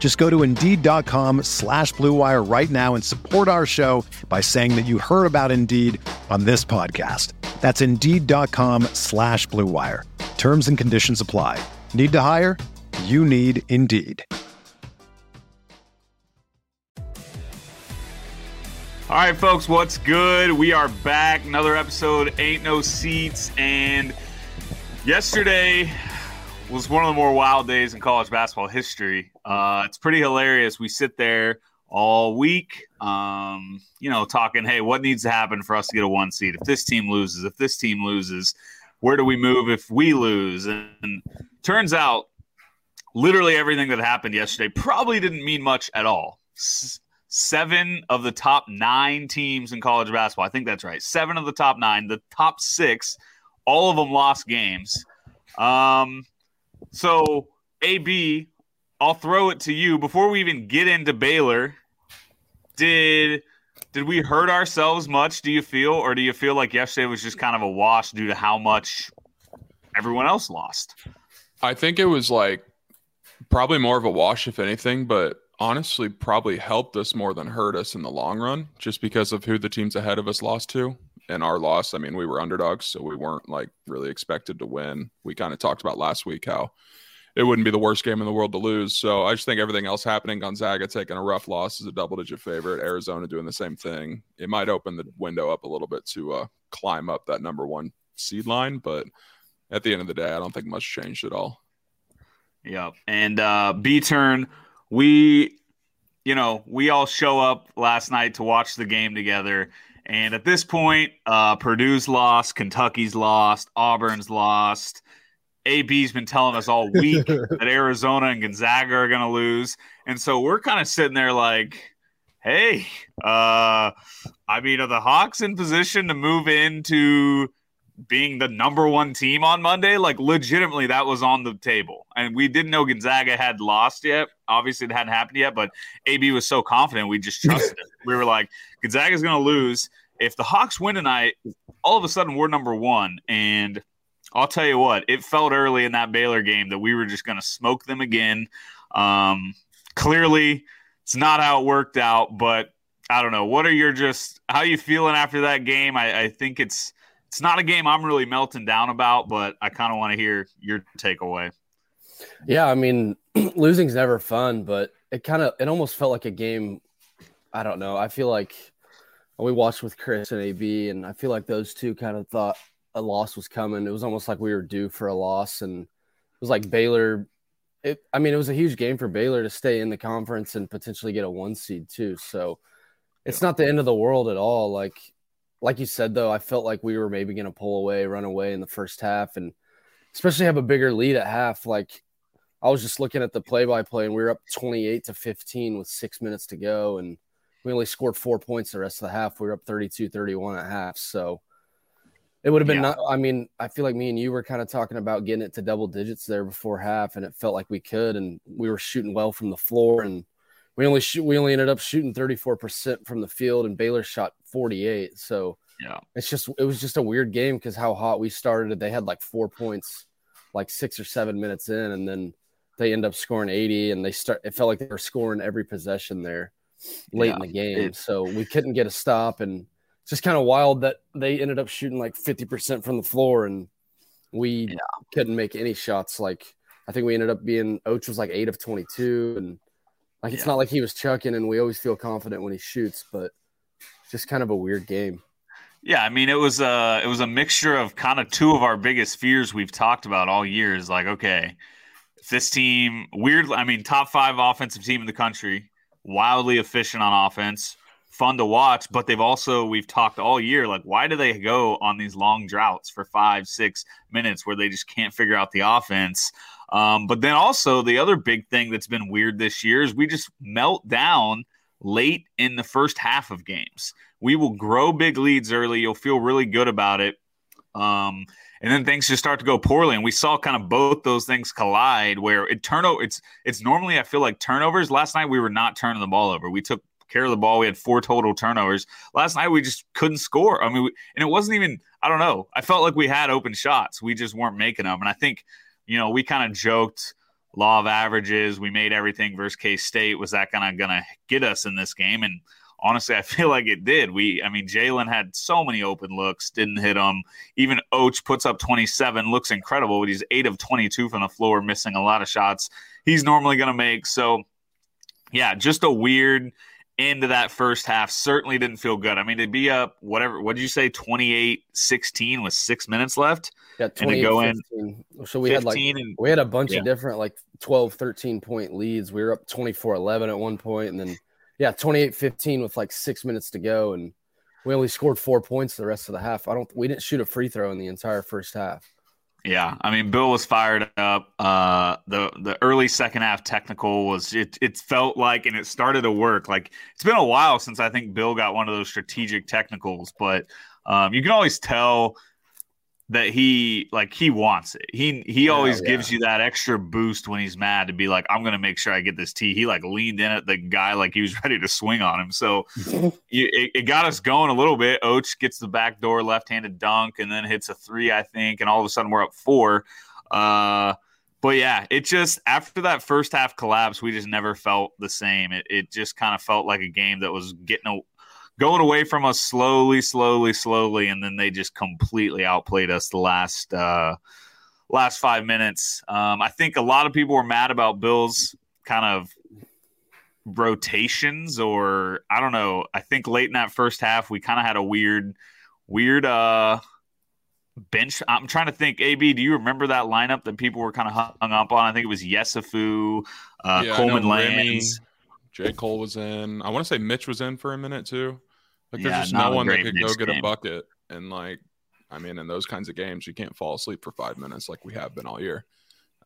Just go to Indeed.com/Blue Wire right now and support our show by saying that you heard about Indeed on this podcast. That's Indeed.com/Blue Wire. Terms and conditions apply. Need to hire? You need Indeed. All right, folks, what's good? We are back. Another episode, Ain't No Seats. And yesterday was one of the more wild days in college basketball history. It's pretty hilarious. We sit there all week, talking, hey, what needs to happen for us to get a one seed? If this team loses, where do we move if we lose? And turns out literally everything that happened yesterday probably didn't mean much at all. Seven of the top nine teams in college basketball, I think that's right, seven of the top nine, the top six, all of them lost games. So, AB, I'll throw it to you. Before we even get into Baylor, did we hurt ourselves much, do you feel? Or do you feel like yesterday was just kind of a wash due to how much everyone else lost? I think it was like probably more of a wash, if anything, but honestly probably helped us more than hurt us in the long run just because of who the teams ahead of us lost to. And our loss, I mean, we were underdogs, so we weren't like really expected to win. We kind of talked about last week how it wouldn't be the worst game in the world to lose. So I just think everything else happening, Gonzaga taking a rough loss as a double-digit favorite, Arizona doing the same thing. It might open the window up a little bit to climb up that number one seed line, but at the end of the day, I don't think much changed at all. Yeah, and B-turn, we all show up last night to watch the game together. And at this point, Purdue's lost, Kentucky's lost, Auburn's lost. AB's been telling us all week that Arizona and Gonzaga are going to lose. And so we're kind of sitting there like, hey, are the Hawks in position to move into being the number one team on Monday? Like, legitimately, that was on the table. And we didn't know Gonzaga had lost yet. Obviously, it hadn't happened yet, but AB was so confident we just trusted it. We were like, Gonzaga's going to lose. If the Hawks win tonight, all of a sudden we're number one. And I'll tell you what, it felt early in that Baylor game that we were just going to smoke them again. Clearly, it's not how it worked out, but I don't know. What are your how you feeling after that game? I think it's not a game I'm really melting down about, but I kind of want to hear your takeaway. Yeah, I mean, losing's never fun, but it almost felt like a game. I don't know. I feel like we watched with Chris and AB, and I feel like those two kind of thought a loss was coming. It was almost like we were due for a loss, and it was like Baylor. It was a huge game for Baylor to stay in the conference and potentially get a one seed too. So it's not the end of the world at all. Like you said, though, I felt like we were maybe going to run away in the first half, and especially have a bigger lead at half. Like, I was just looking at the play-by-play, and we were up 28-15 with 6 minutes to go, and we only scored 4 points the rest of the half. We were up 32-31 at half. So it would have been I feel like me and you were kind of talking about getting it to double digits there before half, and it felt like we could, and we were shooting well from the floor, and we only ended up shooting 34% from the field, and Baylor shot 48. So yeah, it was just a weird game because how hot we started. They had like 4 points, like 6 or 7 minutes in, and then they end up scoring 80, and it felt like they were scoring every possession there. Late in the game, so we couldn't get a stop, and it's just kind of wild that they ended up shooting like 50% from the floor, and we couldn't make any shots. Like, I think we ended up being Oach was like 8 of 22, and like it's not like he was chucking, and we always feel confident when he shoots, but just kind of a weird game. Yeah, I mean, it was a mixture of kind of two of our biggest fears we've talked about all year. Is like, okay, if this team, weirdly, I mean, top five offensive team in the country, wildly efficient on offense, fun to watch, but they've also, we've talked all year, like, why do they go on these long droughts for 5-6 minutes where they just can't figure out the offense? But then also the other big thing that's been weird this year is we just melt down late in the first half of games. We will grow big leads early. You'll feel really good about it. And then things just start to go poorly. And we saw kind of both those things collide where it's normally, I feel like, turnovers. Last night we were not turning the ball over. We took care of the ball. We had 4 total turnovers. Last night we just couldn't score. I mean, and it wasn't even, I don't know. I felt like we had open shots. We just weren't making them. And I think, you know, we kind of joked, law of averages, we made everything versus K-State. Was that kind of going to get us in this game? And honestly, I feel like it did. Jalen had so many open looks, didn't hit them. Even Oach puts up 27, looks incredible, but he's 8 of 22 from the floor, missing a lot of shots he's normally going to make. So, yeah, just a weird end of that first half. Certainly didn't feel good. I mean, to be up, whatever, what did you say, 28-16 with 6 minutes left? Yeah, 28-15. So we had a bunch of different 12, 13-point leads. We were up 24-11 at one point, and then 28-15 with 6 minutes to go, and we only scored 4 points the rest of the half. We didn't shoot a free throw in the entire first half. Yeah, I mean, Bill was fired up. The early second half technical was it felt like, and it started to work. Like, it's been a while since I think Bill got one of those strategic technicals, but you can always tell that he wants it. He always gives you that extra boost when he's mad to be like, I'm going to make sure I get this tee. He leaned in at the guy like he was ready to swing on him. So it got us going a little bit. Oach gets the backdoor left-handed dunk and then hits a three, I think, and all of a sudden we're up 4. But yeah, it just, after that first half collapse, we just never felt the same. It just kind of felt like a game that was going away from us slowly, and then they just completely outplayed us the last 5 minutes. I think a lot of people were mad about Bill's kind of rotations, or I don't know. I think late in that first half, we kind of had a weird bench. I'm trying to think. AB, do you remember that lineup that people were kind of hung up on? I think it was Yesufu, Coleman Lance. J. Cole was in. I want to say Mitch was in for a minute too. There's just no one that could go get a bucket. And in those kinds of games, you can't fall asleep for 5 minutes like we have been all year.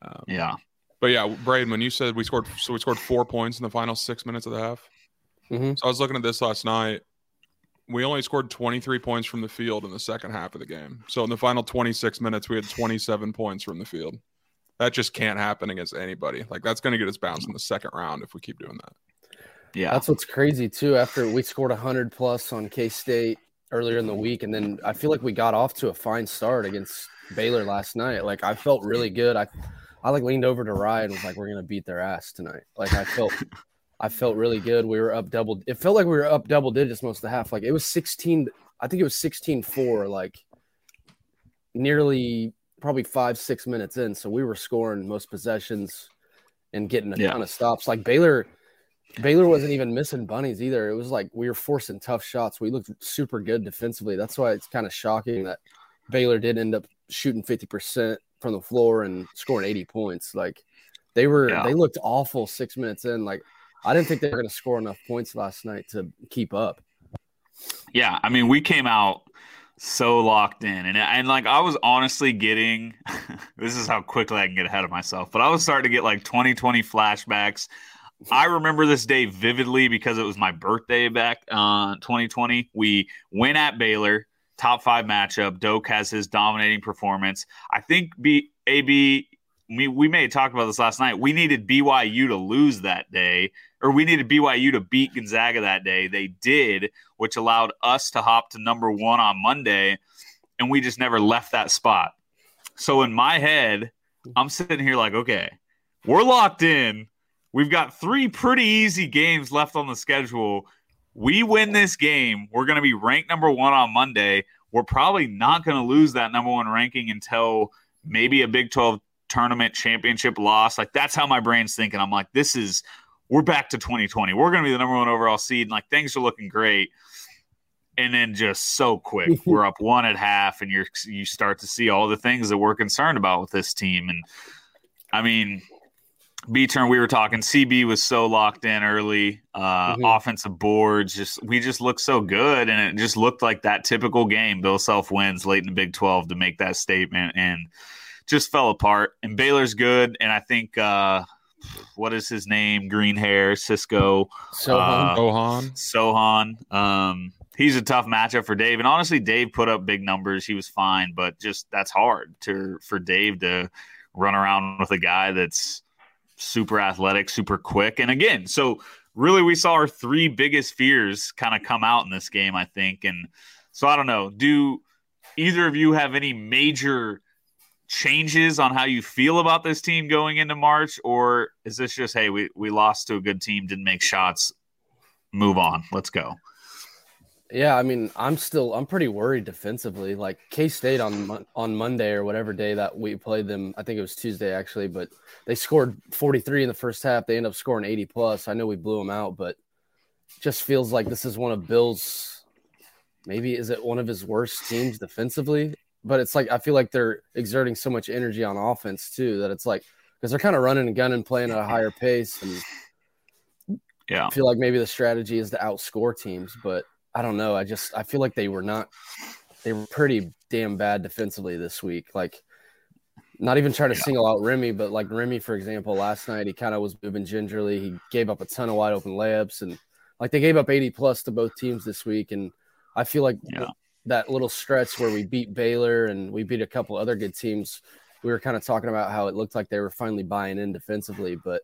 But yeah, Braden, when you said we scored 4 points in the final 6 minutes of the half. Mm-hmm. So I was looking at this last night. We only scored 23 points from the field in the second half of the game. So in the final 26 minutes, we had 27 points from the field. That just can't happen against anybody. That's going to get us bounced in the second round if we keep doing that. Yeah, that's what's crazy too. After we scored 100 plus on K-State earlier in the week, and then I feel like we got off to a fine start against Baylor last night. I felt really good. I leaned over to Ryan and was like, "We're gonna beat their ass tonight." I felt really good. We were up double. It felt like we were up double digits most of the half. It was 16. I think it was 16-4. Nearly probably 5-6 minutes in, so we were scoring most possessions and getting a ton of stops. Baylor wasn't even missing bunnies either. It was we were forcing tough shots. We looked super good defensively. That's why it's kind of shocking that Baylor did end up shooting 50% from the floor and scoring 80 points. They looked awful 6 minutes in. I didn't think they were going to score enough points last night to keep up. Yeah, I mean, we came out so locked in. And I was honestly getting – this is how quickly I can get ahead of myself. But I was starting to get 2020 flashbacks. I remember this day vividly because it was my birthday back 2020. We win at Baylor, top five matchup. Doak has his dominating performance. I think we may have talked about this last night. We needed BYU to lose that day, or we needed BYU to beat Gonzaga that day. They did, which allowed us to hop to number one on Monday, and we just never left that spot. So in my head, I'm sitting here okay, we're locked in. We've got 3 pretty easy games left on the schedule. We win this game, we're going to be ranked number one on Monday. We're probably not going to lose that number one ranking until maybe a Big 12 tournament championship loss. That's how my brain's thinking. I'm we're back to 2020. We're going to be the number one overall seed, and things are looking great. And then just so quick, we're up one at half, and you start to see all the things that we're concerned about with this team. And, I mean, B-turn, we were talking, CB was so locked in early, offensive boards. We just looked so good, and it just looked like that typical game. Bill Self wins late in the Big 12 to make that statement and just fell apart. And Baylor's good, and I think what is his name? Green hair, Cisco. Sohan. He's a tough matchup for Dave. And honestly, Dave put up big numbers. He was fine, but just that's hard for Dave to run around with a guy that's super athletic, super quick. And again, so really we saw our three biggest fears kind of come out in this game, I think. And so I don't know, do either of you have any major changes on how you feel about this team going into March? Or is this just, hey, we lost to a good team, didn't make shots, move on, let's go? Yeah, I mean, I'm pretty worried defensively. Like K-State on Monday or whatever day that we played them, I think it was Tuesday actually, but they scored 43 in the first half. They end up scoring 80 plus. I know we blew them out, but just feels like this is one of Bill's, maybe is it one of his worst teams defensively? But it's like I feel like they're exerting so much energy on offense too that it's like because they're kind of running and gunning, playing at a higher pace, and yeah, I feel like maybe the strategy is to outscore teams, but I don't know. I feel like they were pretty damn bad defensively this week. Like, not even trying to single out Remy, but like Remy, for example, last night, he kind of was moving gingerly. He gave up a ton of wide open layups, and like they gave up 80 plus to both teams this week. And I feel like that little stretch where we beat Baylor and we beat a couple other good teams, we were kind of talking about how it looked like they were finally buying in defensively, but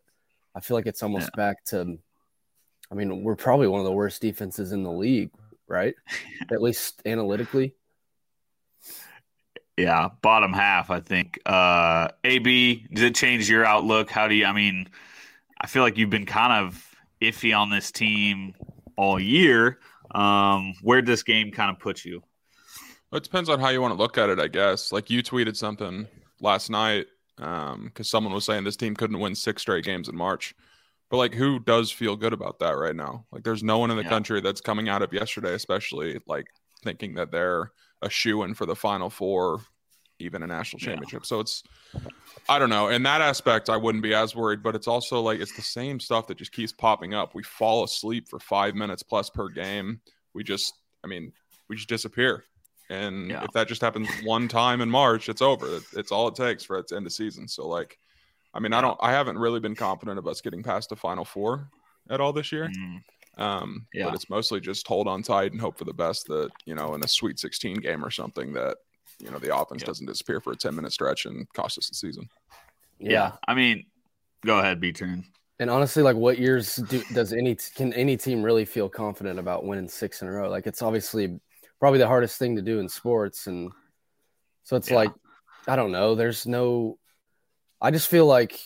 I feel like it's almost back to, I mean, we're probably one of the worst defenses in the league, right? At least analytically. Yeah, bottom half, I think. AB, does it change your outlook? I feel like you've been kind of iffy on this team all year. Where'd this game kind of put you? Well, it depends on how you want to look at it, I guess. Like you tweeted something last night because someone was saying this team couldn't win 6 straight games in March. But, like, who does feel good about that right now? Like, there's no one in the country that's coming out of yesterday, especially, like, thinking that they're a shoo-in for the Final Four, even a national championship. So it's – I don't know. In that aspect, I wouldn't be as worried. But it's also, like, it's the same stuff that just keeps popping up. We fall asleep for 5 minutes plus per game. We just disappear. And if that just happens one time in March, it's over. It's all it takes for it to end the season. So, like – I haven't really been confident of us getting past the Final Four at all this year. But it's mostly just hold on tight and hope for the best that, in a Sweet 16 game or something that, the offense doesn't disappear for a 10-minute stretch and cost us the season. Yeah. I mean, go ahead, B-turn. And honestly, like what years can any team really feel confident about winning 6 in a row? Like it's obviously probably the hardest thing to do in sports. And so it's like, I don't know. I just feel like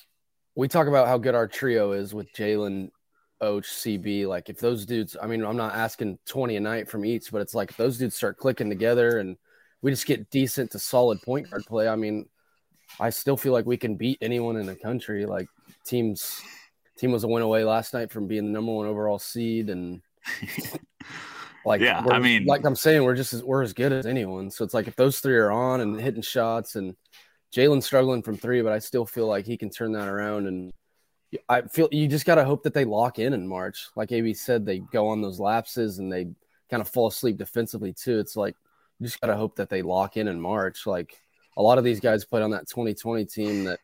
we talk about how good our trio is with Jalen, Oach, CB. Like if those dudes, I'm not asking 20 a night from each, but it's like if those dudes start clicking together and we just get decent to solid point guard play. I still feel like we can beat anyone in the country. Like team was a win away last night from being the number 1 overall seed. And like I'm saying, we're as good as anyone. So it's like if those three are on and hitting shots and Jalen's struggling from 3, but I still feel like he can turn that around. And I feel you just got to hope that they lock in March. Like AB said, they go on those lapses and they kind of fall asleep defensively too. It's like you just got to hope that they lock in March. Like a lot of these guys played on that 2020 team that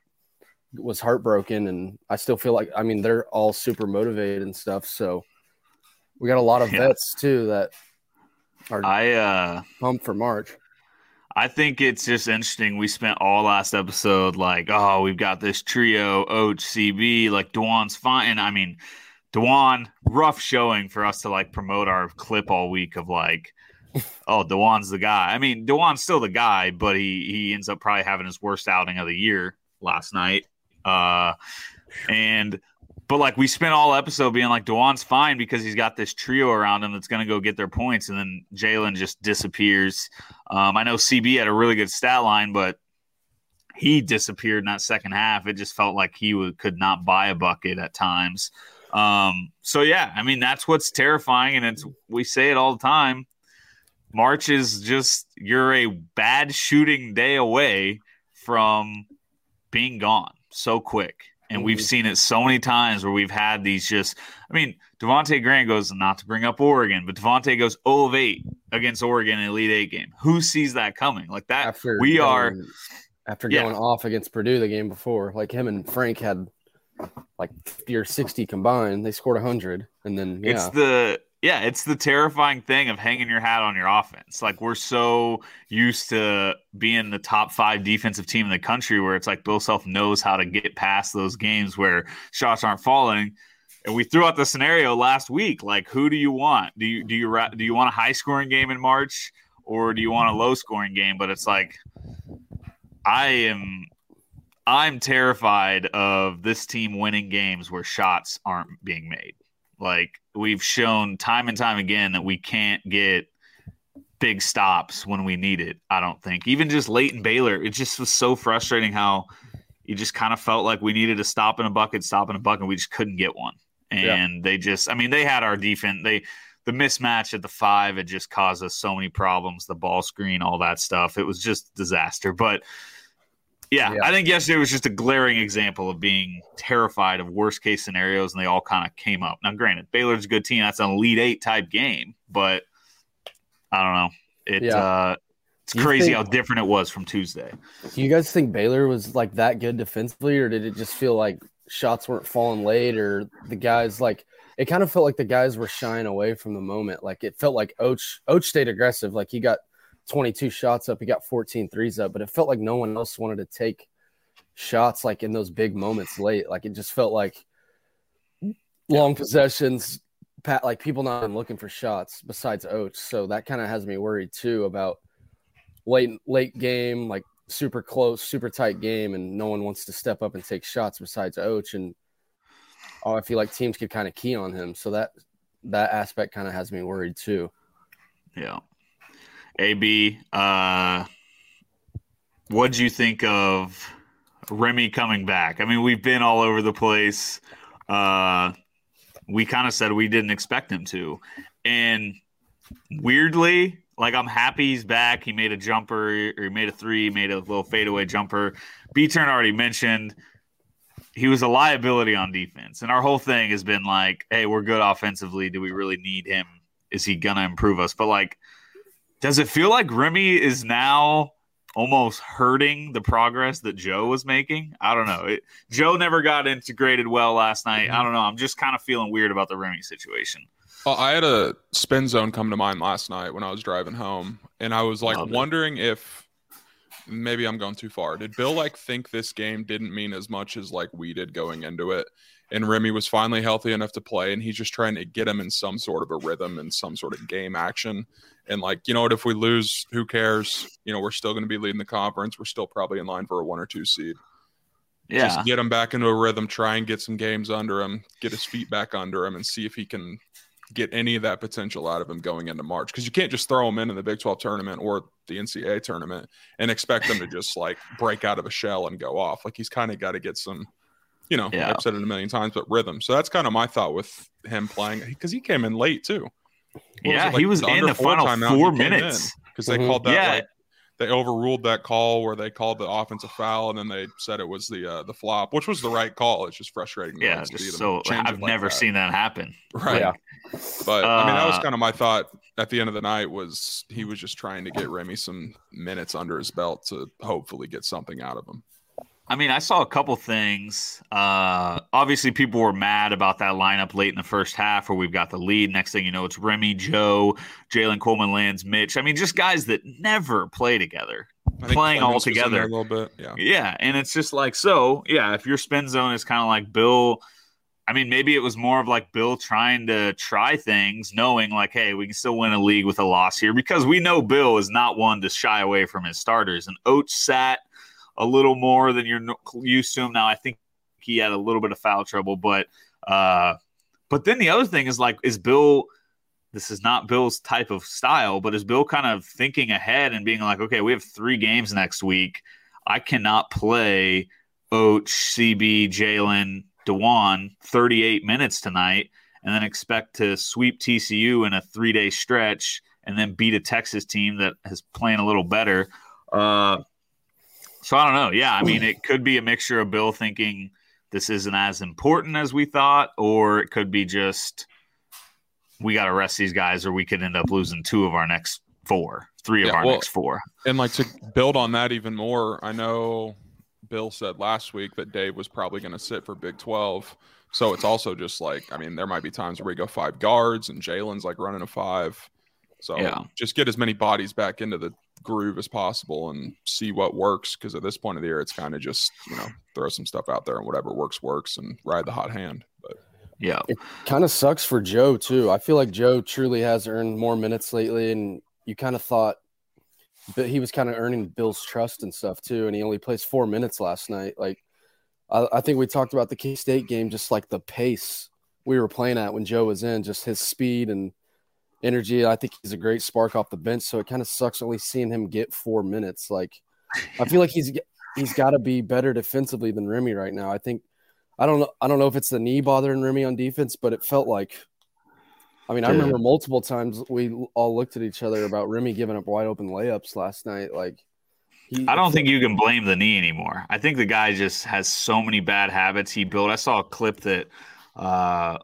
was heartbroken. And I still feel like, they're all super motivated and stuff. So we got a lot of vets too that are pumped for March. I think it's just interesting. We spent all last episode like, oh, we've got this trio, Oach, CB, like DeJuan's fine. And DeJuan, rough showing for us to like promote our clip all week of like, oh, DeJuan's the guy. DeJuan's still the guy, but he ends up probably having his worst outing of the year last night. But like we spent all episode being like DeJuan's fine because he's got this trio around him that's going to go get their points, and then Jalen just disappears. I know CB had a really good stat line, but he disappeared in that second half. It just felt like he could not buy a bucket at times. That's what's terrifying, and we say it all the time. March is just, you're a bad shooting day away from being gone so quick. And we've seen it so many times where we've had these just, I mean, Devontae Grant goes, not to bring up Oregon, but Devontae goes 0 of 8 against Oregon in Elite Eight game. Who sees that coming? Like that, after we going, are. After going off against Purdue the game before, like him and Frank had like 50 or 60 combined. They scored 100. And then, it's the terrifying thing of hanging your hat on your offense. Like, we're so used to being the top 5 defensive team in the country where it's like Bill Self knows how to get past those games where shots aren't falling. And we threw out the scenario last week. Like, who do you want? Do you want a high-scoring game in March, or do you want a low-scoring game? But it's like, I'm terrified of this team winning games where shots aren't being made. Like, we've shown time and time again that we can't get big stops when we need it, I don't think. Even just late in Baylor, it just was so frustrating how you just kind of felt like we needed a stop in a bucket, and we just couldn't get one. And they just – I mean, they had our defense. The mismatch at the 5 had just caused us so many problems, the ball screen, all that stuff. It was just disaster. But – Yeah, I think yesterday was just a glaring example of being terrified of worst-case scenarios, and they all kind of came up. Now, granted, Baylor's a good team. That's an Elite Eight type game, but I don't know. It's crazy how different it was from Tuesday. Do you guys think Baylor was, like, that good defensively, or did it just feel like shots weren't falling late, or the guys, like – it kind of felt like the guys were shying away from the moment. Like, it felt like Oach stayed aggressive. Like, he got – 22 shots up. He got 14 threes up, but it felt like no one else wanted to take shots like in those big moments late. Like, it just felt like long possessions, like people not even looking for shots besides Oach. So that kind of has me worried too about late game, like super close, super tight game, and no one wants to step up and take shots besides Oach. And I feel like teams could kind of key on him. So that aspect kind of has me worried too. Yeah. AB, what do you think of Remy coming back? I mean, we've been all over the place. We kind of said we didn't expect him to. And weirdly, like, I'm happy he's back. He made a jumper, or he made a three, made a little fadeaway jumper. B-Turn already mentioned he was a liability on defense. And our whole thing has been like, hey, we're good offensively. Do we really need him? Is he going to improve us? But, like, does it feel like Remy is now almost hurting the progress that Joe was making? I don't know. Joe never got integrated well last night. I don't know. I'm just kind of feeling weird about the Remy situation. I had a spin zone come to mind last night when I was driving home, and I was like wondering if maybe I'm going too far. Did Bill think this game didn't mean as much as we did going into it? And Remy was finally healthy enough to play, and he's just trying to get him in some sort of a rhythm and some sort of game action. And if we lose, who cares? We're still going to be leading the conference. We're still probably in line for a 1 or 2 seed. Yeah. Just get him back into a rhythm, try and get some games under him, get his feet back under him, and see if he can get any of that potential out of him going into March. Because you can't just throw him in the Big 12 tournament or the NCAA tournament and expect him to just break out of a shell and go off. He's kind of got to get some – I've said it a million times, but rhythm. So that's kind of my thought with him playing, because he came in late too. He was in the final 4 minutes because they called that. Yeah. They overruled that call where they called the offensive foul, and then they said it was the flop, which was the right call. It's just frustrating. Yeah, just so I've never seen that happen. Right. Yeah. But I mean, that was kind of my thought at the end of the night was he was just trying to get Remy some minutes under his belt to hopefully get something out of him. I mean, I saw a couple things. Obviously, people were mad about that lineup late in the first half where we've got the lead. Next thing you know, it's Remy, Joe, Jalen, Coleman Lance, Mitch. I mean, just guys that never play together, playing all together. A little bit, yeah, and it's just if your spin zone is kind of like Bill – I mean, maybe it was more of Bill trying to try things, knowing hey, we can still win a league with a loss here, because we know Bill is not one to shy away from his starters. And Oach sat – a little more than you're used to him now. I think he had a little bit of foul trouble, but then the other thing is is Bill? This is not Bill's type of style, but is Bill kind of thinking ahead and being okay, we have 3 games next week. I cannot play Oach, CB, Jalen, DeJuan 38 minutes tonight, and then expect to sweep TCU in a 3-day stretch and then beat a Texas team that is playing a little better. So I don't know. Yeah, I mean, it could be a mixture of Bill thinking this isn't as important as we thought, or it could be just we got to rest these guys or we could end up losing two of our next four, three of our next four. And like to build on that even more, I know Bill said last week that Dave was probably going to sit for Big 12. So it's also just like, I mean, there might be times where we go five guards and Jalen's like running a five. So yeah, just get as many bodies back into the groove as possible and see what works. Because at this point of the year, it's kind of just, you know, throw some stuff out there and whatever works, works, and ride the hot hand. But yeah, it kind of sucks for Joe too. I feel like Joe truly has earned more minutes lately. And you kind of thought that he was kind of earning Bill's trust and stuff too. And he only plays 4 minutes last night. Like, I think we talked about the K-State game, just like the pace we were playing at when Joe was in, just his speed and energy. I think he's a great spark off the bench, so it kind of sucks only seeing him get 4 minutes. Like, I feel like he's got to be better defensively than Remy right now. I think I don't know if it's the knee bothering Remy on defense, but it felt like, I mean, I remember multiple times we all looked at each other about Remy giving up wide open layups last night. Like, I don't think you can blame the knee anymore. I think the guy just has so many bad habits he built. I saw a clip that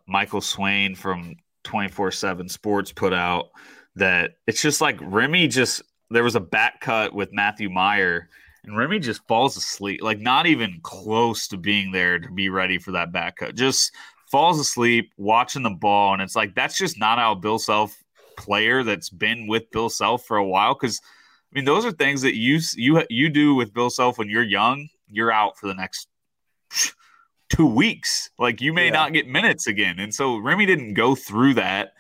Michael Swain from 24/7 Sports put out that it's just like Remy just – there was a back cut with Matthew Meyer, and Remy just falls asleep, like not even close to being there to be ready for that back cut. Just falls asleep watching the ball, and it's like that's just not how Bill Self player that's been with Bill Self for a while, because – I mean, those are things that you do with Bill Self when you're young. You're out for the next 2 weeks. Like, you may not get minutes again. And so Remy didn't go through that.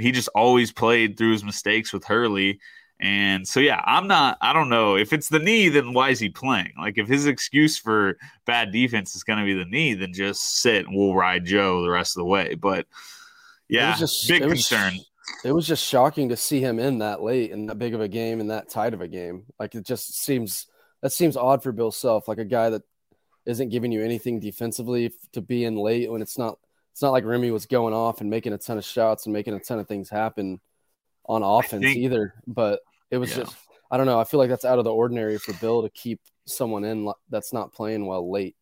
He just always played through his mistakes with Hurley. And so, yeah, I don't know. If it's the knee, then why is he playing? Like, if his excuse for bad defense is going to be the knee, then just sit and we'll ride Joe the rest of the way. But, yeah, big concern. It was just shocking to see him in that late and that big of a game and that tight of a game. Like, it just seems odd for Bill Self, like a guy that isn't giving you anything defensively to be in late when it's not like Remy was going off and making a ton of shots and making a ton of things happen on offense either. But it was just, I don't know. I feel like that's out of the ordinary for Bill to keep someone in that's not playing well late.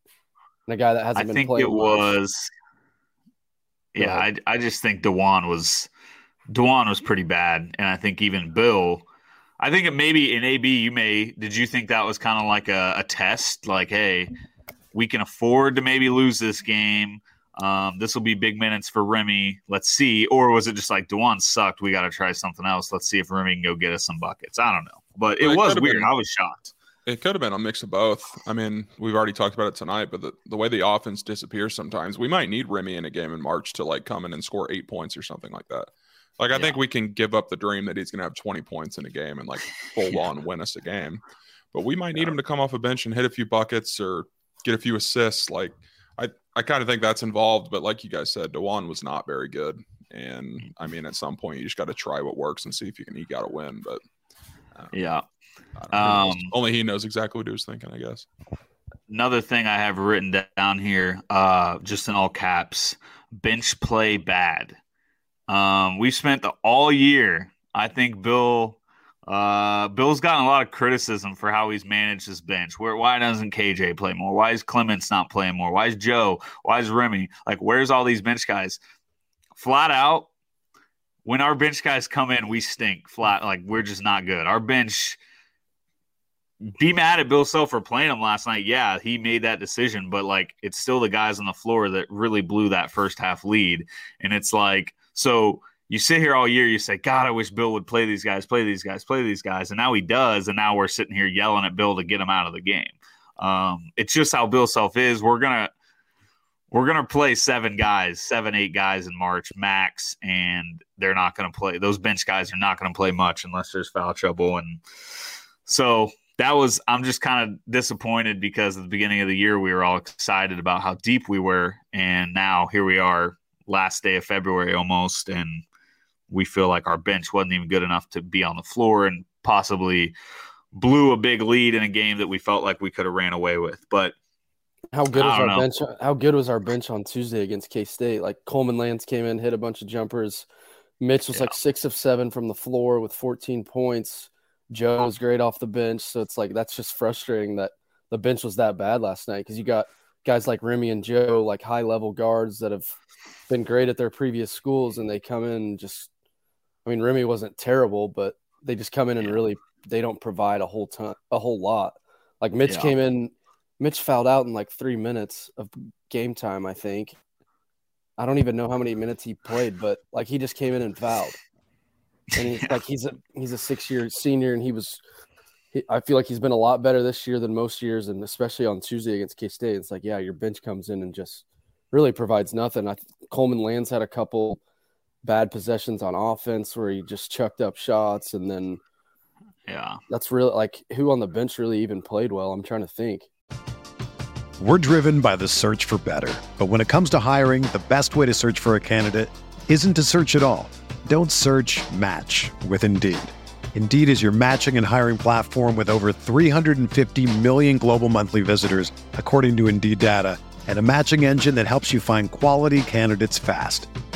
And a guy that hasn't been playing well. I just think DeJuan was pretty bad, and I think even Bill. I think it maybe in AB, did you think that was kind of like a test? Like, hey, we can afford to maybe lose this game. This will be big minutes for Remy. Let's see. Or was it just like DeJuan sucked? We got to try something else. Let's see if Remy can go get us some buckets. I don't know, but it was weird. I was shocked. It could have been a mix of both. I mean, we've already talked about it tonight, but the way the offense disappears sometimes, we might need Remy in a game in March to like come in and score 8 points or something like that. Like, I think we can give up the dream that he's going to have 20 points in a game and, like, full-on win us a game. But we might need him to come off a bench and hit a few buckets or get a few assists. Like, I kind of think that's involved. But like you guys said, DeJuan was not very good. And, I mean, at some point, you just got to try what works and see if you can eke out a win. But, only he knows exactly what he was thinking, I guess. Another thing I have written down here, just in all caps, bench play bad. We've spent all year. I think Bill's gotten a lot of criticism for how he's managed his bench. Why doesn't KJ play more? Why is Clements not playing more? Why is Joe? Why is Remy? Like, where's all these bench guys? Flat out, when our bench guys come in, we stink. Flat, like, we're just not good. Our bench. Be mad at Bill Self for playing him last night. Yeah, he made that decision, but like, it's still the guys on the floor that really blew that first half lead, and it's like. So you sit here all year, you say, God, I wish Bill would play these guys. And now he does, and now we're sitting here yelling at Bill to get him out of the game. It's just how Bill Self is. We're gonna play 7, 8 guys in March max, and they're not gonna play. Those bench guys are not gonna play much unless there's foul trouble. And so I'm just kind of disappointed because at the beginning of the year we were all excited about how deep we were, and now here we are. Last day of February almost, and we feel like our bench wasn't even good enough to be on the floor and possibly blew a big lead in a game that we felt like we could have ran away with. But how good was our bench on Tuesday against K-State? Like, Coleman Lance came in, hit a bunch of jumpers. Mitch was like 6 of 7 from the floor with 14 points. Joe was great off the bench. So it's like, that's just frustrating that the bench was that bad last night. Cause you got guys like Remy and Joe, like high level guards that have been great at their previous schools. And they come in and just, I mean, Remy wasn't terrible, but they just come in and really, they don't provide a whole ton, a whole lot. Like Mitch came in, Mitch fouled out in like 3 minutes of game time. I think, I don't even know how many minutes he played, but like he just came in and fouled. And he's like he's a 6-year senior, and I feel like he's been a lot better this year than most years, and especially on Tuesday against K-State. It's like, yeah, your bench comes in and just really provides nothing. Coleman Lance had a couple bad possessions on offense where he just chucked up shots, and then that's really like who on the bench really even played well. I'm trying to think. We're driven by the search for better, but when it comes to hiring, the best way to search for a candidate isn't to search at all. Don't search, match with Indeed. Indeed is your matching and hiring platform with over 350 million global monthly visitors, according to Indeed data, and a matching engine that helps you find quality candidates fast.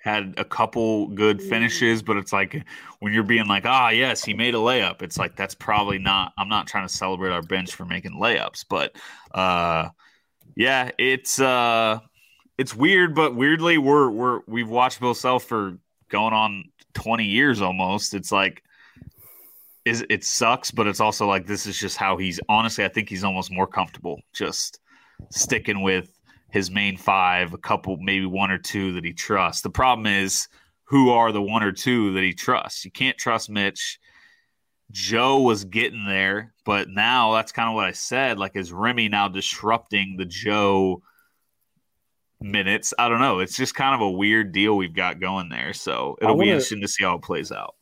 had a couple good finishes, but it's like when you're being like, yes, he made a layup. It's like that's probably not – I'm not trying to celebrate our bench for making layups. But, it's weird, but weirdly we've watched Bill Self for going on 20 years almost. It's like it sucks, but it's also like this is just how he's – honestly, I think he's almost more comfortable just sticking with his main five, a couple, maybe one or two that he trusts. The problem is, who are the one or two that he trusts? You can't trust Mitch. Joe was getting there, but now that's kind of what I said. Like, is Remy now disrupting the Joe minutes? I don't know. It's just kind of a weird deal we've got going there. So it'll be interesting to see how it plays out.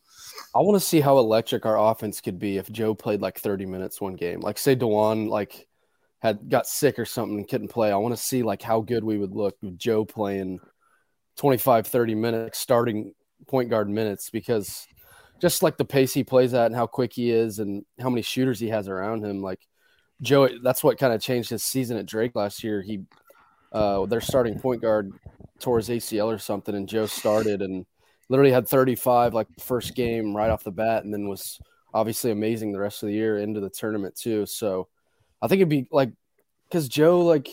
I want to see how electric our offense could be if Joe played like 30 minutes one game. Like, say DeJuan, like, got sick or something and couldn't play. I want to see like how good we would look with Joe playing 25, 30 minutes, starting point guard minutes, because just like the pace he plays at and how quick he is and how many shooters he has around him, like Joe, that's what kind of changed his season at Drake last year. He, their starting point guard tore his ACL or something, and Joe started and literally had 35 like first game right off the bat, and then was obviously amazing the rest of the year into the tournament too. So I think it'd be like, because Joe, like,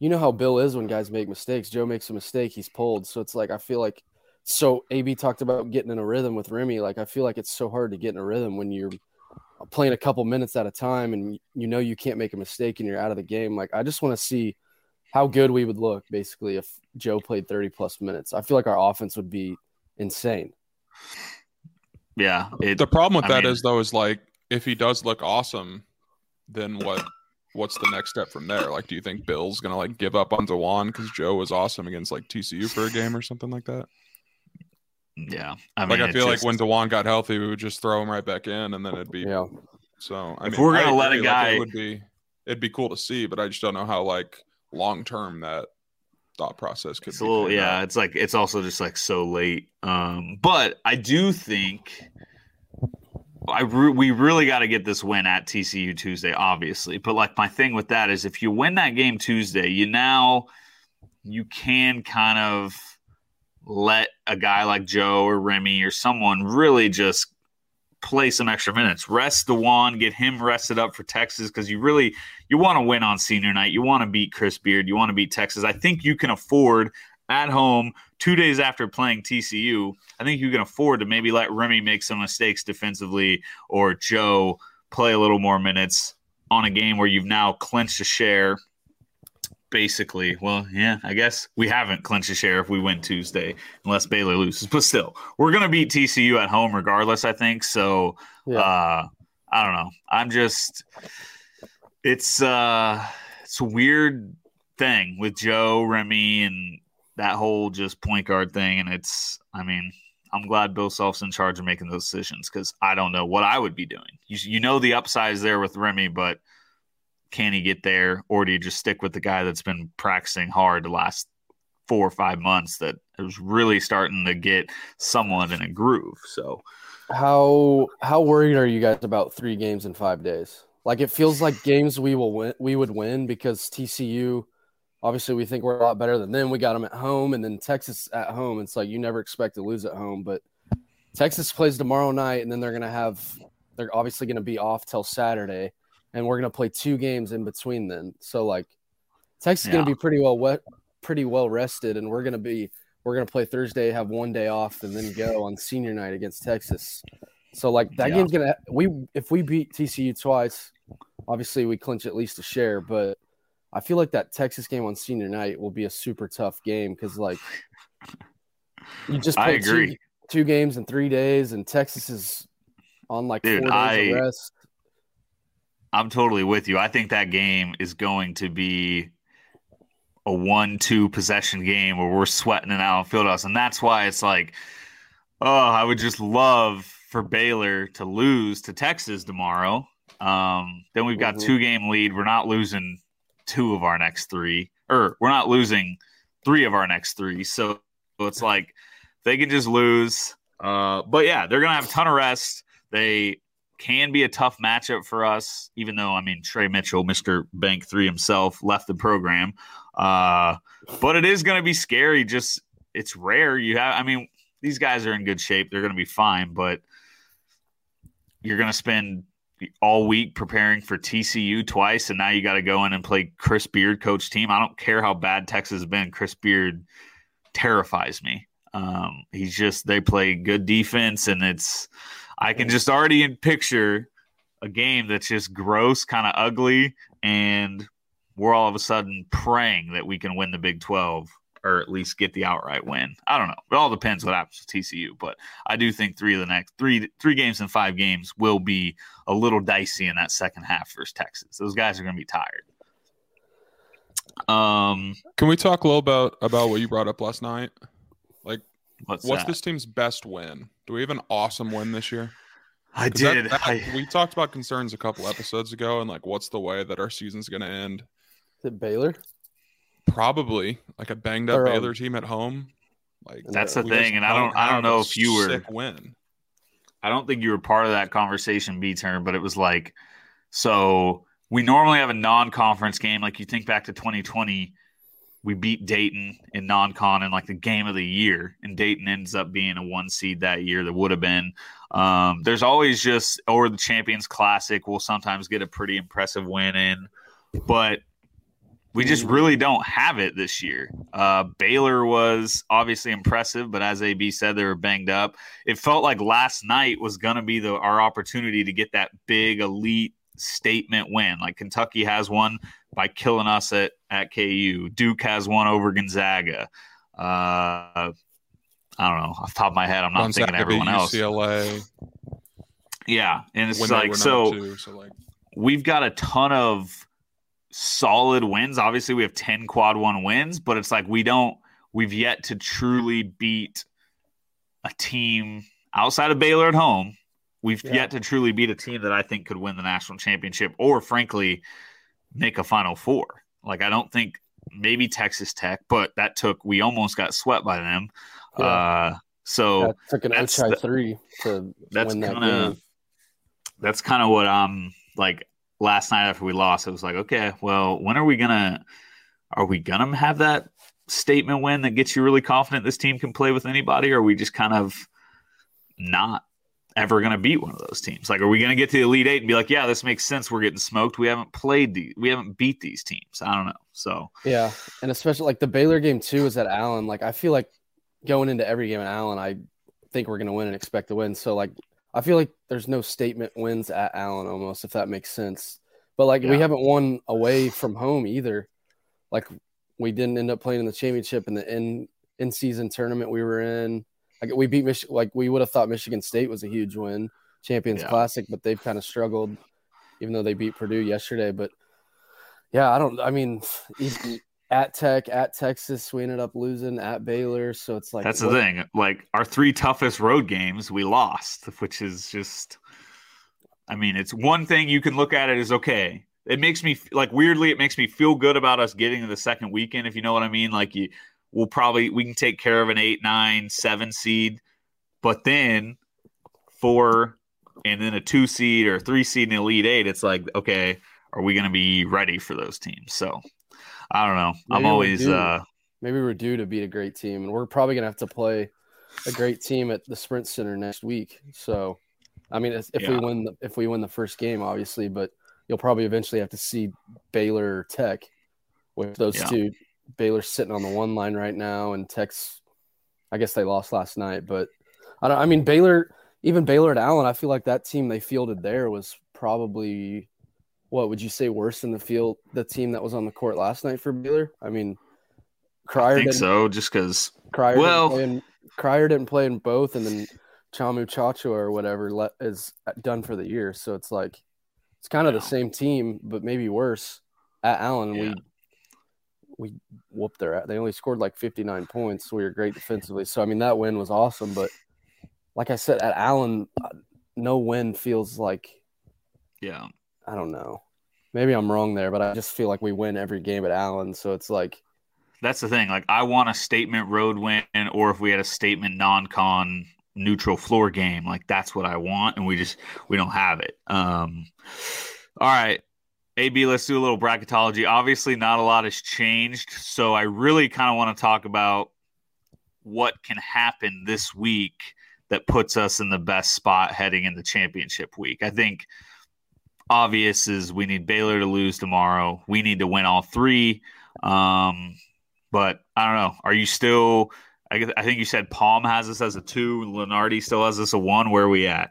you know how Bill is when guys make mistakes. Joe makes a mistake, he's pulled. So it's like, I feel like, so AB talked about getting in a rhythm with Remy. Like, I feel like it's so hard to get in a rhythm when you're playing a couple minutes at a time and you know you can't make a mistake and you're out of the game. Like, I just want to see how good we would look basically if Joe played 30 plus minutes. I feel like our offense would be insane. Yeah. The problem with that is like, if he does look awesome, then what's the next step from there? Like, do you think Bill's gonna like give up on DeJuan because Joe was awesome against like TCU for a game or something like that? Yeah, I mean, like I feel like when DeJuan got healthy, we would just throw him right back in, and then it'd be So I mean, if we're gonna let a guy, like, it'd be cool to see, but I just don't know how like long term that thought process could be. It's like it's also just like so late. But I do think. We really got to get this win at TCU Tuesday, obviously. But like my thing with that is, if you win that game Tuesday, you can kind of let a guy like Joe or Remy or someone really just play some extra minutes, rest DeJuan, get him rested up for Texas, because you want to win on senior night, you want to beat Chris Beard, you want to beat Texas. I think you can afford at home, 2 days after playing TCU, I think you can afford to maybe let Remy make some mistakes defensively or Joe play a little more minutes, on a game where you've now clinched a share, basically. Well, yeah, I guess we haven't clinched a share if we win Tuesday, unless Baylor loses. But still, we're going to beat TCU at home regardless, I think. So, yeah. I don't know. I'm just – it's a weird thing with Joe, Remy, and that whole just point guard thing. And it's – I mean – I'm glad Bill Self's in charge of making those decisions because I don't know what I would be doing. You know the upside is there with Remy, but can he get there, or do you just stick with the guy that's been practicing hard the last 4 or 5 months that is really starting to get someone in a groove? So, how worried are you guys about 3 games in 5 days? Like it feels like games we would win because TCU. Obviously, we think we're a lot better than them. We got them at home, and then Texas at home. It's like you never expect to lose at home, but Texas plays tomorrow night, and then they're obviously going to be off till Saturday, and we're going to play 2 games in between then. So like Texas is going to be pretty well rested, and we're going to play Thursday, have 1 day off, and then go on senior night against Texas. So like that game's going to if we beat TCU twice, obviously we clinch at least a share, but. I feel like that Texas game on senior night will be a super tough game because, like, you just play two games in 3 days, and Texas is on, like, 4 days of rest. I'm totally with you. I think that game is going to be a 1-2 possession game where we're sweating an Allen Fieldhouse, and that's why it's like, oh, I would just love for Baylor to lose to Texas tomorrow. Then we've got 2-game lead. We're not losing – 2 of our next 3, or we're not losing 3 of our next 3. So it's like they can just lose. But yeah, they're going to have a ton of rest. They can be a tough matchup for us, even though, I mean, Trey Mitchell, Mr. Bank 3 himself, left the program. But it is going to be scary. Just it's rare. These guys are in good shape. They're going to be fine, but you're going to spend all week preparing for TCU twice, and now you got to go in and play Chris Beard coach team. I don't care how bad Texas has been. Chris Beard terrifies me. He's just, they play good defense, and I can just already picture a game that's just gross, kind of ugly, and we're all of a sudden praying that we can win the Big 12 or at least get the outright win. I don't know. It all depends what happens to TCU, but I do think three games and 5 games will be a little dicey in that second half versus Texas. Those guys are going to be tired. Can we talk a little about what you brought up last night? Like, what's this team's best win? Do we have an awesome win this year? I did. We talked about concerns a couple episodes ago, and like, what's the way that our season's going to end? Is it Baylor? Probably like a banged up Baylor team at home. Like that's the thing, and I don't know if you were. Win. I don't think you were part of that conversation, B-Turn, but it was like, so we normally have a non-conference game. Like you think back to 2020, we beat Dayton in non-con in like the game of the year, and Dayton ends up being a 1 seed that year that would have been. There's always just or the Champions Classic will sometimes get a pretty impressive win in, but. We just really don't have it this year. Baylor was obviously impressive, but as AB said, they were banged up. It felt like last night was going to be our opportunity to get that big elite statement win. Like Kentucky has one by killing us at KU. Duke has one over Gonzaga. I don't know. Off the top of my head, I'm not Gonzaga thinking everyone else. UCLA. Yeah, and it's like so we've got a ton of – solid wins. Obviously, we have 10 quad one wins, but it's like we've yet to truly beat a team outside of Baylor at home. We've yet to truly beat a team that I think could win the national championship or, frankly, make a Final Four. Like, I don't think maybe Texas Tech, but we almost got swept by them. Yeah. So took an Oach 3 to win that game. That's kind of what I'm like. Last night after we lost, it was like, okay, well, when are we gonna have that statement win that gets you really confident this team can play with anybody? Or are we just kind of not ever going to beat one of those teams? Like, are we going to get to the Elite Eight and be like, yeah, this makes sense. We're getting smoked. We haven't beat these teams. I don't know. So, yeah. And especially like the Baylor game too is at Allen. Like, I feel like going into every game at Allen, I think we're going to win and expect to win. So like, I feel like there's no statement wins at Allen almost, if that makes sense. But, like, we haven't won away from home either. Like, we didn't end up playing in the championship in the in-season tournament we were in. Like, we beat Michigan. Like, we would have thought Michigan State was a huge win, Champions Classic, but they've kind of struggled, even though they beat Purdue yesterday. But, yeah, I mean, at Tech, at Texas, we ended up losing at Baylor. So it's like – that's the thing. Like, our three toughest road games, we lost, which is just – I mean, it's one thing you can look at it as, okay, it makes me – like, weirdly, it makes me feel good about us getting to the second weekend, if you know what I mean. Like, you – we'll probably, we can take care of an 8, 9, 7 seed, but then 4 and then a 2 seed or a 3 seed in the Elite Eight. It's like, okay, are we going to be ready for those teams? So I don't know. Maybe I'm always, maybe we're due to beat a great team, and we're probably going to have to play a great team at the Sprint Center next week. So, I mean, if we win, the first game, obviously, but you'll probably eventually have to see Baylor or Tech with those two. Baylor's sitting on the one line right now, and Tech's, I guess they lost last night, but I mean, Baylor, even Baylor at Allen, I feel like that team they fielded there was probably, what would you say, worse than the team that was on the court last night for Baylor? I mean, Cryer didn't play in both, and then Chamu Chachua or whatever is done for the year. So it's like, it's kind of the same team, but maybe worse at Allen. We whooped their ass. They only scored like 59 points. We were great defensively. So, I mean, that win was awesome. But like I said, at Allen, no win feels like – I don't know. Maybe I'm wrong there, but I just feel like we win every game at Allen. So, it's like – that's the thing. Like, I want a statement road win, or if we had a statement non-con neutral floor game, like that's what I want. And we just – we don't have it. All right. AB, let's do a little bracketology. Obviously, not a lot has changed, so I really kind of want to talk about what can happen this week that puts us in the best spot heading into championship week. I think obvious is we need Baylor to lose tomorrow. We need to win all three, but I don't know. Are you still – I think you said Palm has us as a 2. Lenardi still has us a 1. Where are we at?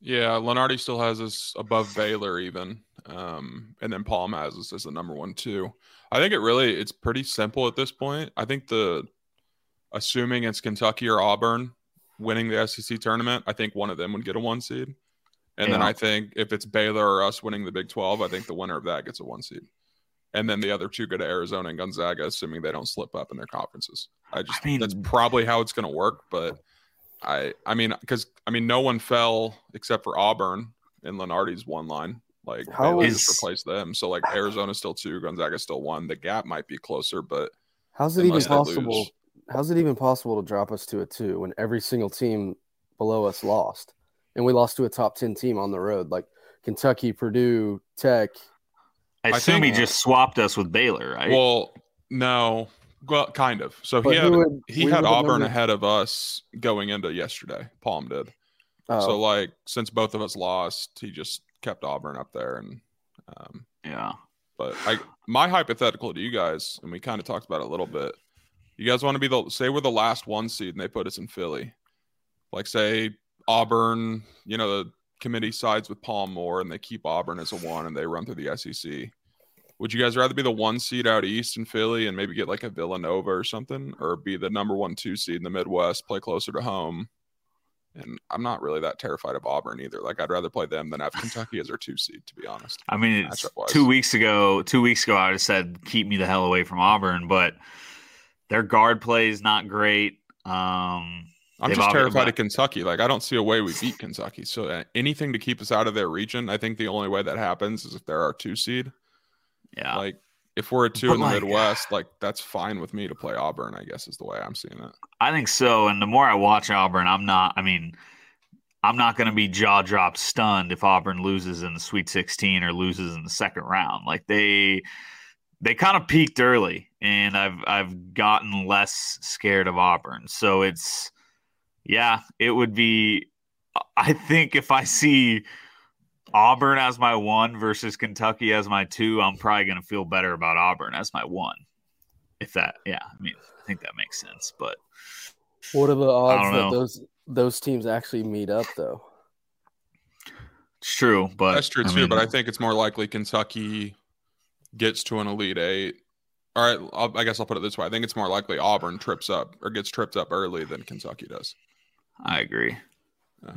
Yeah, Lenardi still has us above Baylor even. And then Palm has us as the number 1 too. I think it's pretty simple at this point. I think assuming it's Kentucky or Auburn winning the SEC tournament, I think one of them would get a 1 seed. And then I think if it's Baylor or us winning the Big 12, I think the winner of that gets a 1 seed. And then the other 2 go to Arizona and Gonzaga, assuming they don't slip up in their conferences. I mean, that's probably how it's going to work. But I mean, no one fell except for Auburn in Lenardi's 1 line. Like, how is just replace them? So, like, Arizona's still 2, Gonzaga's still 1. The gap might be closer, but how's it even possible to drop us to a 2 when every single team below us lost, and we lost to a top 10 team on the road, like Kentucky, Purdue, Tech? I assume he just swapped us with Baylor, right? Well, no, well, kind of. So but he had Auburn ahead of us going into yesterday. Palm did. Oh. So, like, since both of us lost, he just kept Auburn up there, and But my hypothetical to you guys, and we kind of talked about it a little bit. You guys want to be say we're the last 1 seed, and they put us in Philly. Like, say Auburn, you know, the committee sides with Palm more, and they keep Auburn as a 1, and they run through the SEC. Would you guys rather be the 1 seed out east in Philly and maybe get like a Villanova or something, or be the number 1, 2 seed in the Midwest, play closer to home? And I'm not really that terrified of Auburn either. Like, I'd rather play them than have Kentucky as our 2 seed, to be honest. I mean, it's two weeks ago, I would have said, keep me the hell away from Auburn. But their guard play is not great. I'm just terrified of Kentucky. Like, I don't see a way we beat Kentucky. So anything to keep us out of their region, I think the only way that happens is if they're our 2 seed. Yeah. Like, if we're a 2 in the Midwest, like, that's fine with me to play Auburn, I guess, is the way I'm seeing it. I think so. And the more I watch Auburn, I'm not going to be jaw-dropped stunned if Auburn loses in the Sweet 16 or loses in the second round. Like, they kind of peaked early, and I've gotten less scared of Auburn. So it's, it would be, I think if I see Auburn as my 1 versus Kentucky as my 2, I'm probably going to feel better about Auburn as my 1. If that, I mean, I think that makes sense. But what are the odds that those teams actually meet up, though? It's true, but that's true too. But I think it's more likely Kentucky gets to an Elite Eight. All right, I guess I'll put it this way: I think it's more likely Auburn trips up or gets tripped up early than Kentucky does. I agree.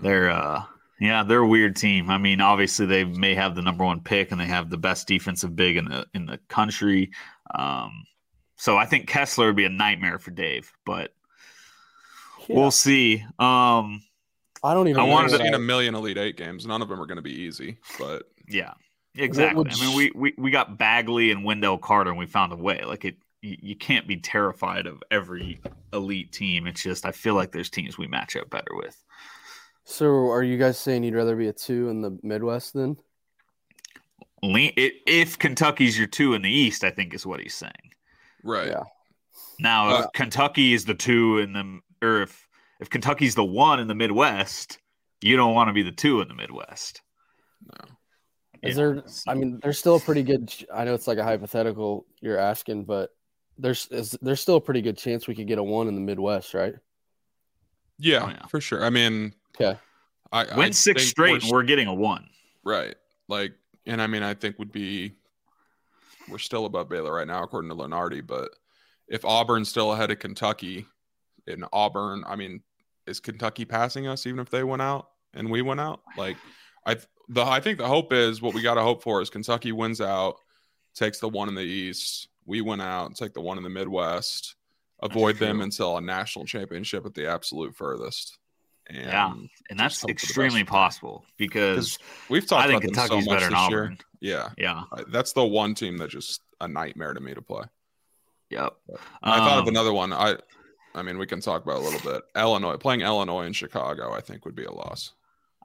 They're a weird team. I mean, obviously they may have the number one pick and they have the best defensive big in the country. So I think Kessler would be a nightmare for Dave, but we'll see. I've seen a million Elite Eight games. None of them are going to be easy, but yeah, exactly. I mean, we got Bagley and Wendell Carter, and we found a way. Like it, you can't be terrified of every elite team. It's just I feel like there's teams we match up better with. So, are you guys saying you'd rather be a 2 in the Midwest then? If Kentucky's your 2 in the East, I think is what he's saying. Right. Yeah. Now, if Kentucky is the 2 in the, or if Kentucky's the 1 in the Midwest, you don't want to be the 2 in the Midwest. No. There's still a pretty good. I know it's like a hypothetical you're asking, but there's still a pretty good chance we could get a 1 in the Midwest, right? Yeah, for sure. I mean, okay. Win 6 straight, and we're getting a 1. Right. Like, and I mean, I think we're still above Baylor right now, according to Lenardi. But if Auburn's still ahead of Kentucky, in Auburn, I mean, is Kentucky passing us even if they went out and we went out? Like, I think the hope is what we got to hope for is Kentucky wins out, takes the 1 in the East. We went out and take the 1 in the Midwest. Avoid them until a national championship at the absolute furthest. And yeah, and that's extremely possible because we've talked about them so much this year. Yeah. That's the one team that's just a nightmare to me to play. Yep. I thought of another one. I mean, we can talk about it a little bit. Illinois, playing Illinois in Chicago, I think would be a loss.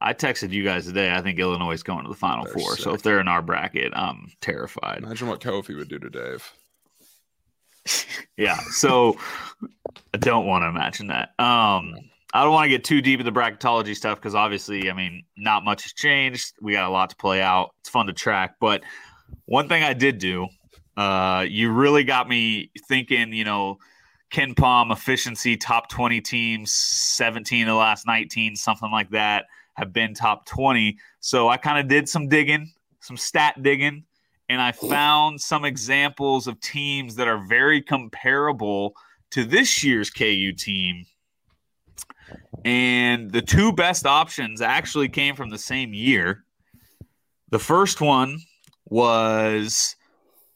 I texted you guys today. I think Illinois is going to the Final Four. Sick. So if they're in our bracket, I'm terrified. Imagine what Kofi would do to Dave. Yeah, so I don't want to imagine that. I don't want to get too deep in the bracketology stuff because obviously, I mean, not much has changed. We got a lot to play out. It's fun to track. But one thing I did do, you really got me thinking, you know, KenPom efficiency, top 20 teams, 17 of the last 19, something like that, have been top 20. So I kind of did some digging, some stat digging, and I found some examples of teams that are very comparable to this year's KU team. And the 2 best options actually came from the same year. The first one was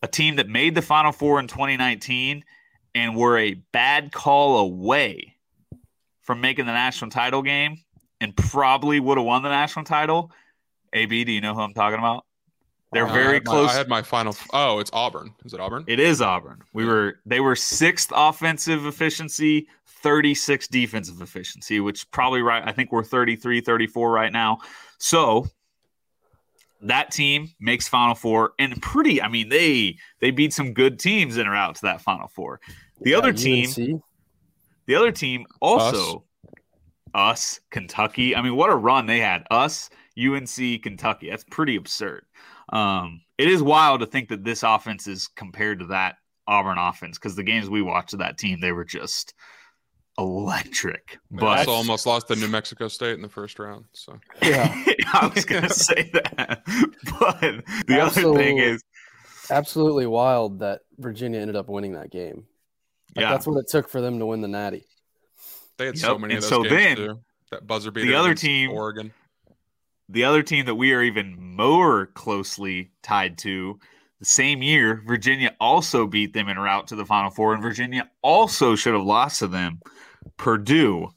a team that made the Final Four in 2019 and were a bad call away from making the national title game and probably would have won the national title. AB, do you know who I'm talking about? They're very close. I had my final. Oh, it's Auburn. Is it Auburn? It is Auburn. They were 6th offensive efficiency, 36th defensive efficiency, which probably right. I think we're 33, 34 right now. So that team makes Final Four and pretty. I mean, they beat some good teams in or out to that Final Four. The other team also us, Kentucky. I mean, what a run they had. Us, UNC, Kentucky. That's pretty absurd. It is wild to think that this offense is compared to that Auburn offense because the games we watched of that team, they were just electric. But I also almost lost to New Mexico State in the first round. So yeah, I was going to say that. But the other thing is absolutely wild that Virginia ended up winning that game. Like, yeah, that's what it took for them to win the Natty. They had so many of those games too. That buzzer beater. The other team, Oregon. The other team that we are even more closely tied to, the same year, Virginia also beat them en route to the Final Four, and Virginia also should have lost to them. Purdue,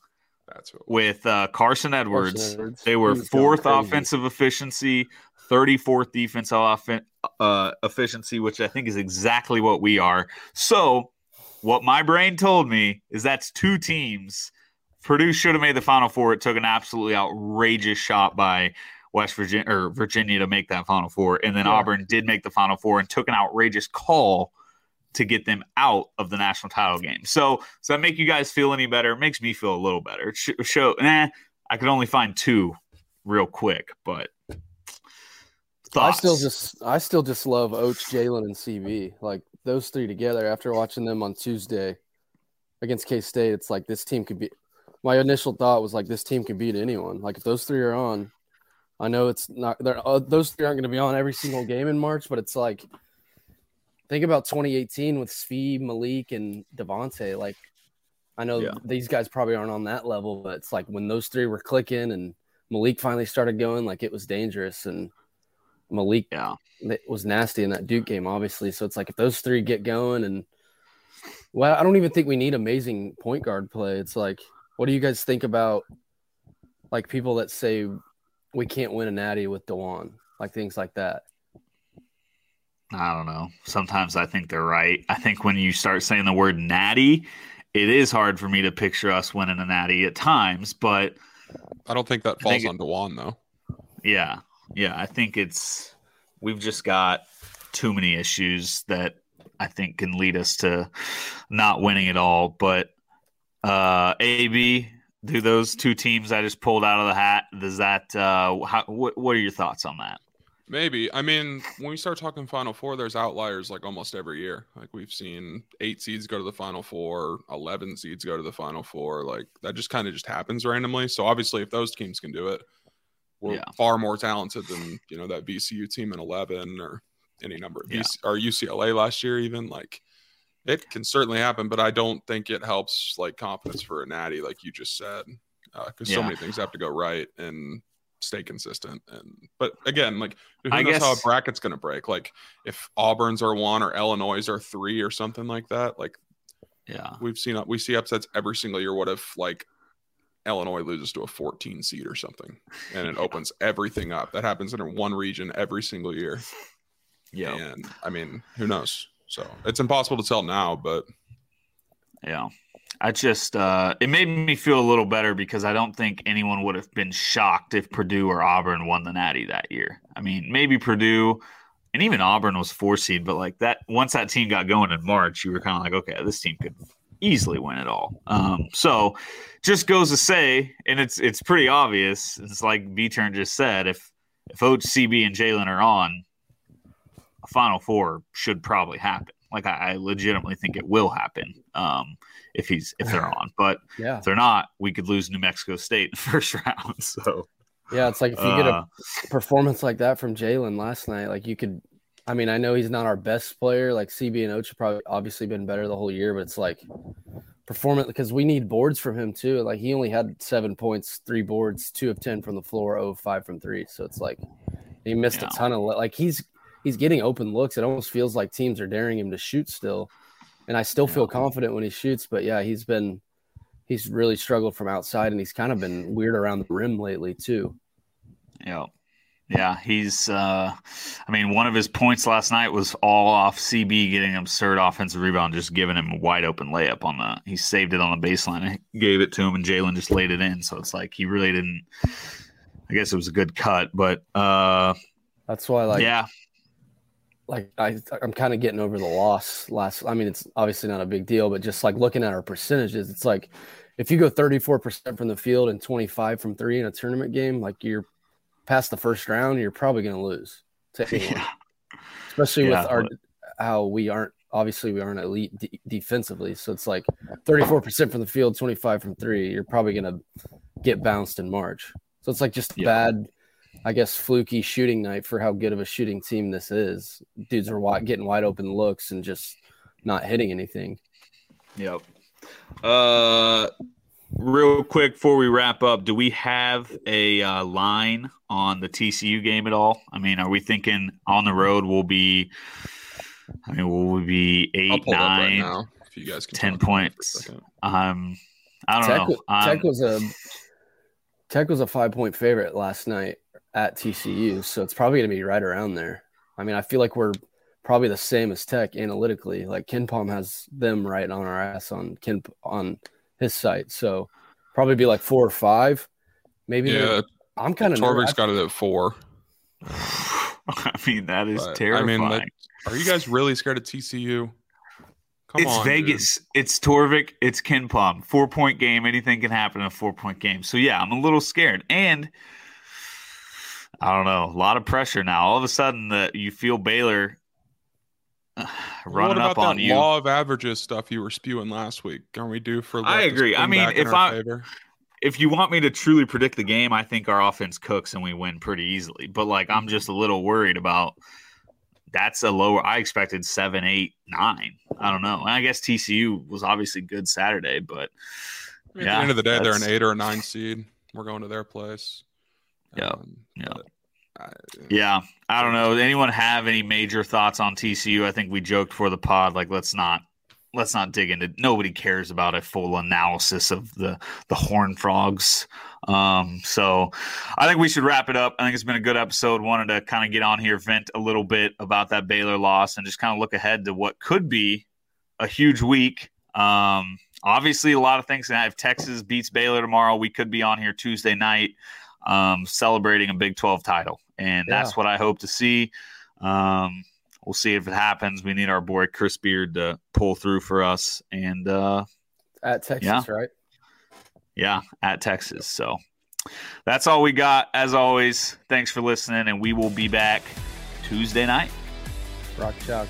with Carson Edwards. They were 4th offensive efficiency, 34th defensive efficiency, which I think is exactly what we are. So what my brain told me is that's 2 teams. Purdue should have made the Final Four. It took an absolutely outrageous shot by West Virginia or Virginia to make that Final Four. And then Auburn did make the Final Four and took an outrageous call to get them out of the national title game. So does that make you guys feel any better? It makes me feel a little better. I could only find 2 real quick, but thoughts? I still just love Oach, Jalen, and CB. Like those 3 together after watching them on Tuesday against K-State, it's like this team could be – my initial thought was like this team could beat anyone. Like if those 3 are on, I know it's not those three aren't going to be on every single game in March, but it's like think about 2018 with CB, Malik, and Devontae. Like I know these guys probably aren't on that level, but it's like when those three were clicking and Malik finally started going, like it was dangerous. And Malik was nasty in that Duke game, obviously. So it's like if those three get going and well, I don't even think we need amazing point guard play. It's like, what do you guys think about like people that say we can't win a natty with DeJuan, like things like that? I don't know. Sometimes I think they're right. I think when you start saying the word natty, it is hard for me to picture us winning a natty at times, but I don't think that falls on DeJuan though. Yeah. Yeah. I think it's, we've just got too many issues that I think can lead us to not winning at all. But AB, do those two teams I just pulled out of the hat, does that what are your thoughts on that? Maybe. I mean, when we start talking Final Four, there's outliers like almost every year. Like we've seen 8 seeds go to the Final Four, 11 seeds go to the Final Four. Like that just kind of just happens randomly. So obviously if those teams can do it, we're far more talented than, you know, that VCU team in 11 or any number of or UCLA last year even. Like it can certainly happen, but I don't think it helps like confidence for a natty like you just said, because so many things have to go right and stay consistent. And but again, like who knows how a bracket's gonna break. Like if Auburn's are 1 or Illinois are 3 or something like that, like we see upsets every single year. What if like Illinois loses to a 14 seed or something and it opens everything up? That happens in one region every single year. Yeah. And I mean, who knows? So it's impossible to tell now, but yeah, I just, it made me feel a little better because I don't think anyone would have been shocked if Purdue or Auburn won the natty that year. I mean, maybe Purdue and even Auburn was 4 seed, but like that, once that team got going in March, you were kind of like, okay, this team could easily win it all. So just goes to say, and it's pretty obvious. It's like B-Turn just said, if Oach, CB and Jalen are on, a Final Four should probably happen. Like I legitimately think it will happen if they're on. But if they're not, we could lose New Mexico State in the first round. So yeah, it's like if you get a performance like that from Jalen last night, like you could. I mean, I know he's not our best player. Like CB and Oach have probably obviously been better the whole year, but it's like performance because we need boards from him too. Like he only had 7 points, 3 boards, 2 of 10 from the floor, 0 of 5 from 3. So it's like he missed a ton of like He's getting open looks. It almost feels like teams are daring him to shoot still. And I still feel confident when he shoots, but yeah, he's really struggled from outside and he's kind of been weird around the rim lately too. Yeah. Yeah. He's, I mean, one of his points last night was all off CB getting him third offensive rebound, just giving him a wide open layup on the, he saved it on the baseline and gave it to him and Jalen just laid it in. So it's like, he really didn't, I guess it was a good cut, but that's why like I'm kind of getting over the loss last. I mean, it's obviously not a big deal, but just like looking at our percentages, it's like if you go 34% from the field and 25 from 3 in a tournament game, like you're past the first round, you're probably going to lose to anyone. Especially with we aren't elite defensively. So it's like 34% from the field, 25 from 3. You're probably going to get bounced in March. So it's like just bad. I guess fluky shooting night for how good of a shooting team this is. Dudes are getting wide open looks and just not hitting anything. Yep. Real quick before we wrap up, do we have a line on the TCU game at all? I mean, are we thinking on the road will we be 8-9 right now, if you guys can 10 points? I don't know. Tech was a 5-point favorite last night at TCU, so it's probably going to be right around there. I mean, I feel like we're probably the same as Tech analytically. Like KenPom has them right on our ass on his site, so probably be like 4 or 5. Maybe. Yeah, I'm kind of. Torberg's got it at 4. I mean, that is terrifying. I mean, are you guys really scared of TCU? It's Vegas. Dude. It's Torvik. It's KenPom. 4-point game. Anything can happen in a 4-point game. So yeah, I'm a little scared, and I don't know. A lot of pressure now. All of a sudden, you feel Baylor running up on you. What about that law of averages stuff you were spewing last week? Aren't we due for? I agree. I mean, if I if you want me to truly predict the game, I think our offense cooks and we win pretty easily. But, like, I'm just a little worried about that's a lower. I expected 7, 8, 9. I don't know. And I guess TCU was obviously good Saturday, but I mean, yeah, at the end of the day, they're an 8 or a 9 seed. We're going to their place. Yeah. I don't know. Does anyone have any major thoughts on TCU? I think we joked before the pod, like, let's not dig into. Nobody cares about a full analysis of the Horned Frogs. So I think we should wrap it up. I think it's been a good episode. Wanted to kind of get on here, vent a little bit about that Baylor loss, and just kind of look ahead to what could be a huge week. Obviously, a lot of things. And if Texas beats Baylor tomorrow, we could be on here Tuesday night celebrating a Big 12 title. And that's what I hope to see. We'll see if it happens. We need our boy Chris Beard to pull through for us. And at Texas, right? Yeah, at Texas. So that's all we got. As always, thanks for listening, and we will be back Tuesday night. Rock Chalk.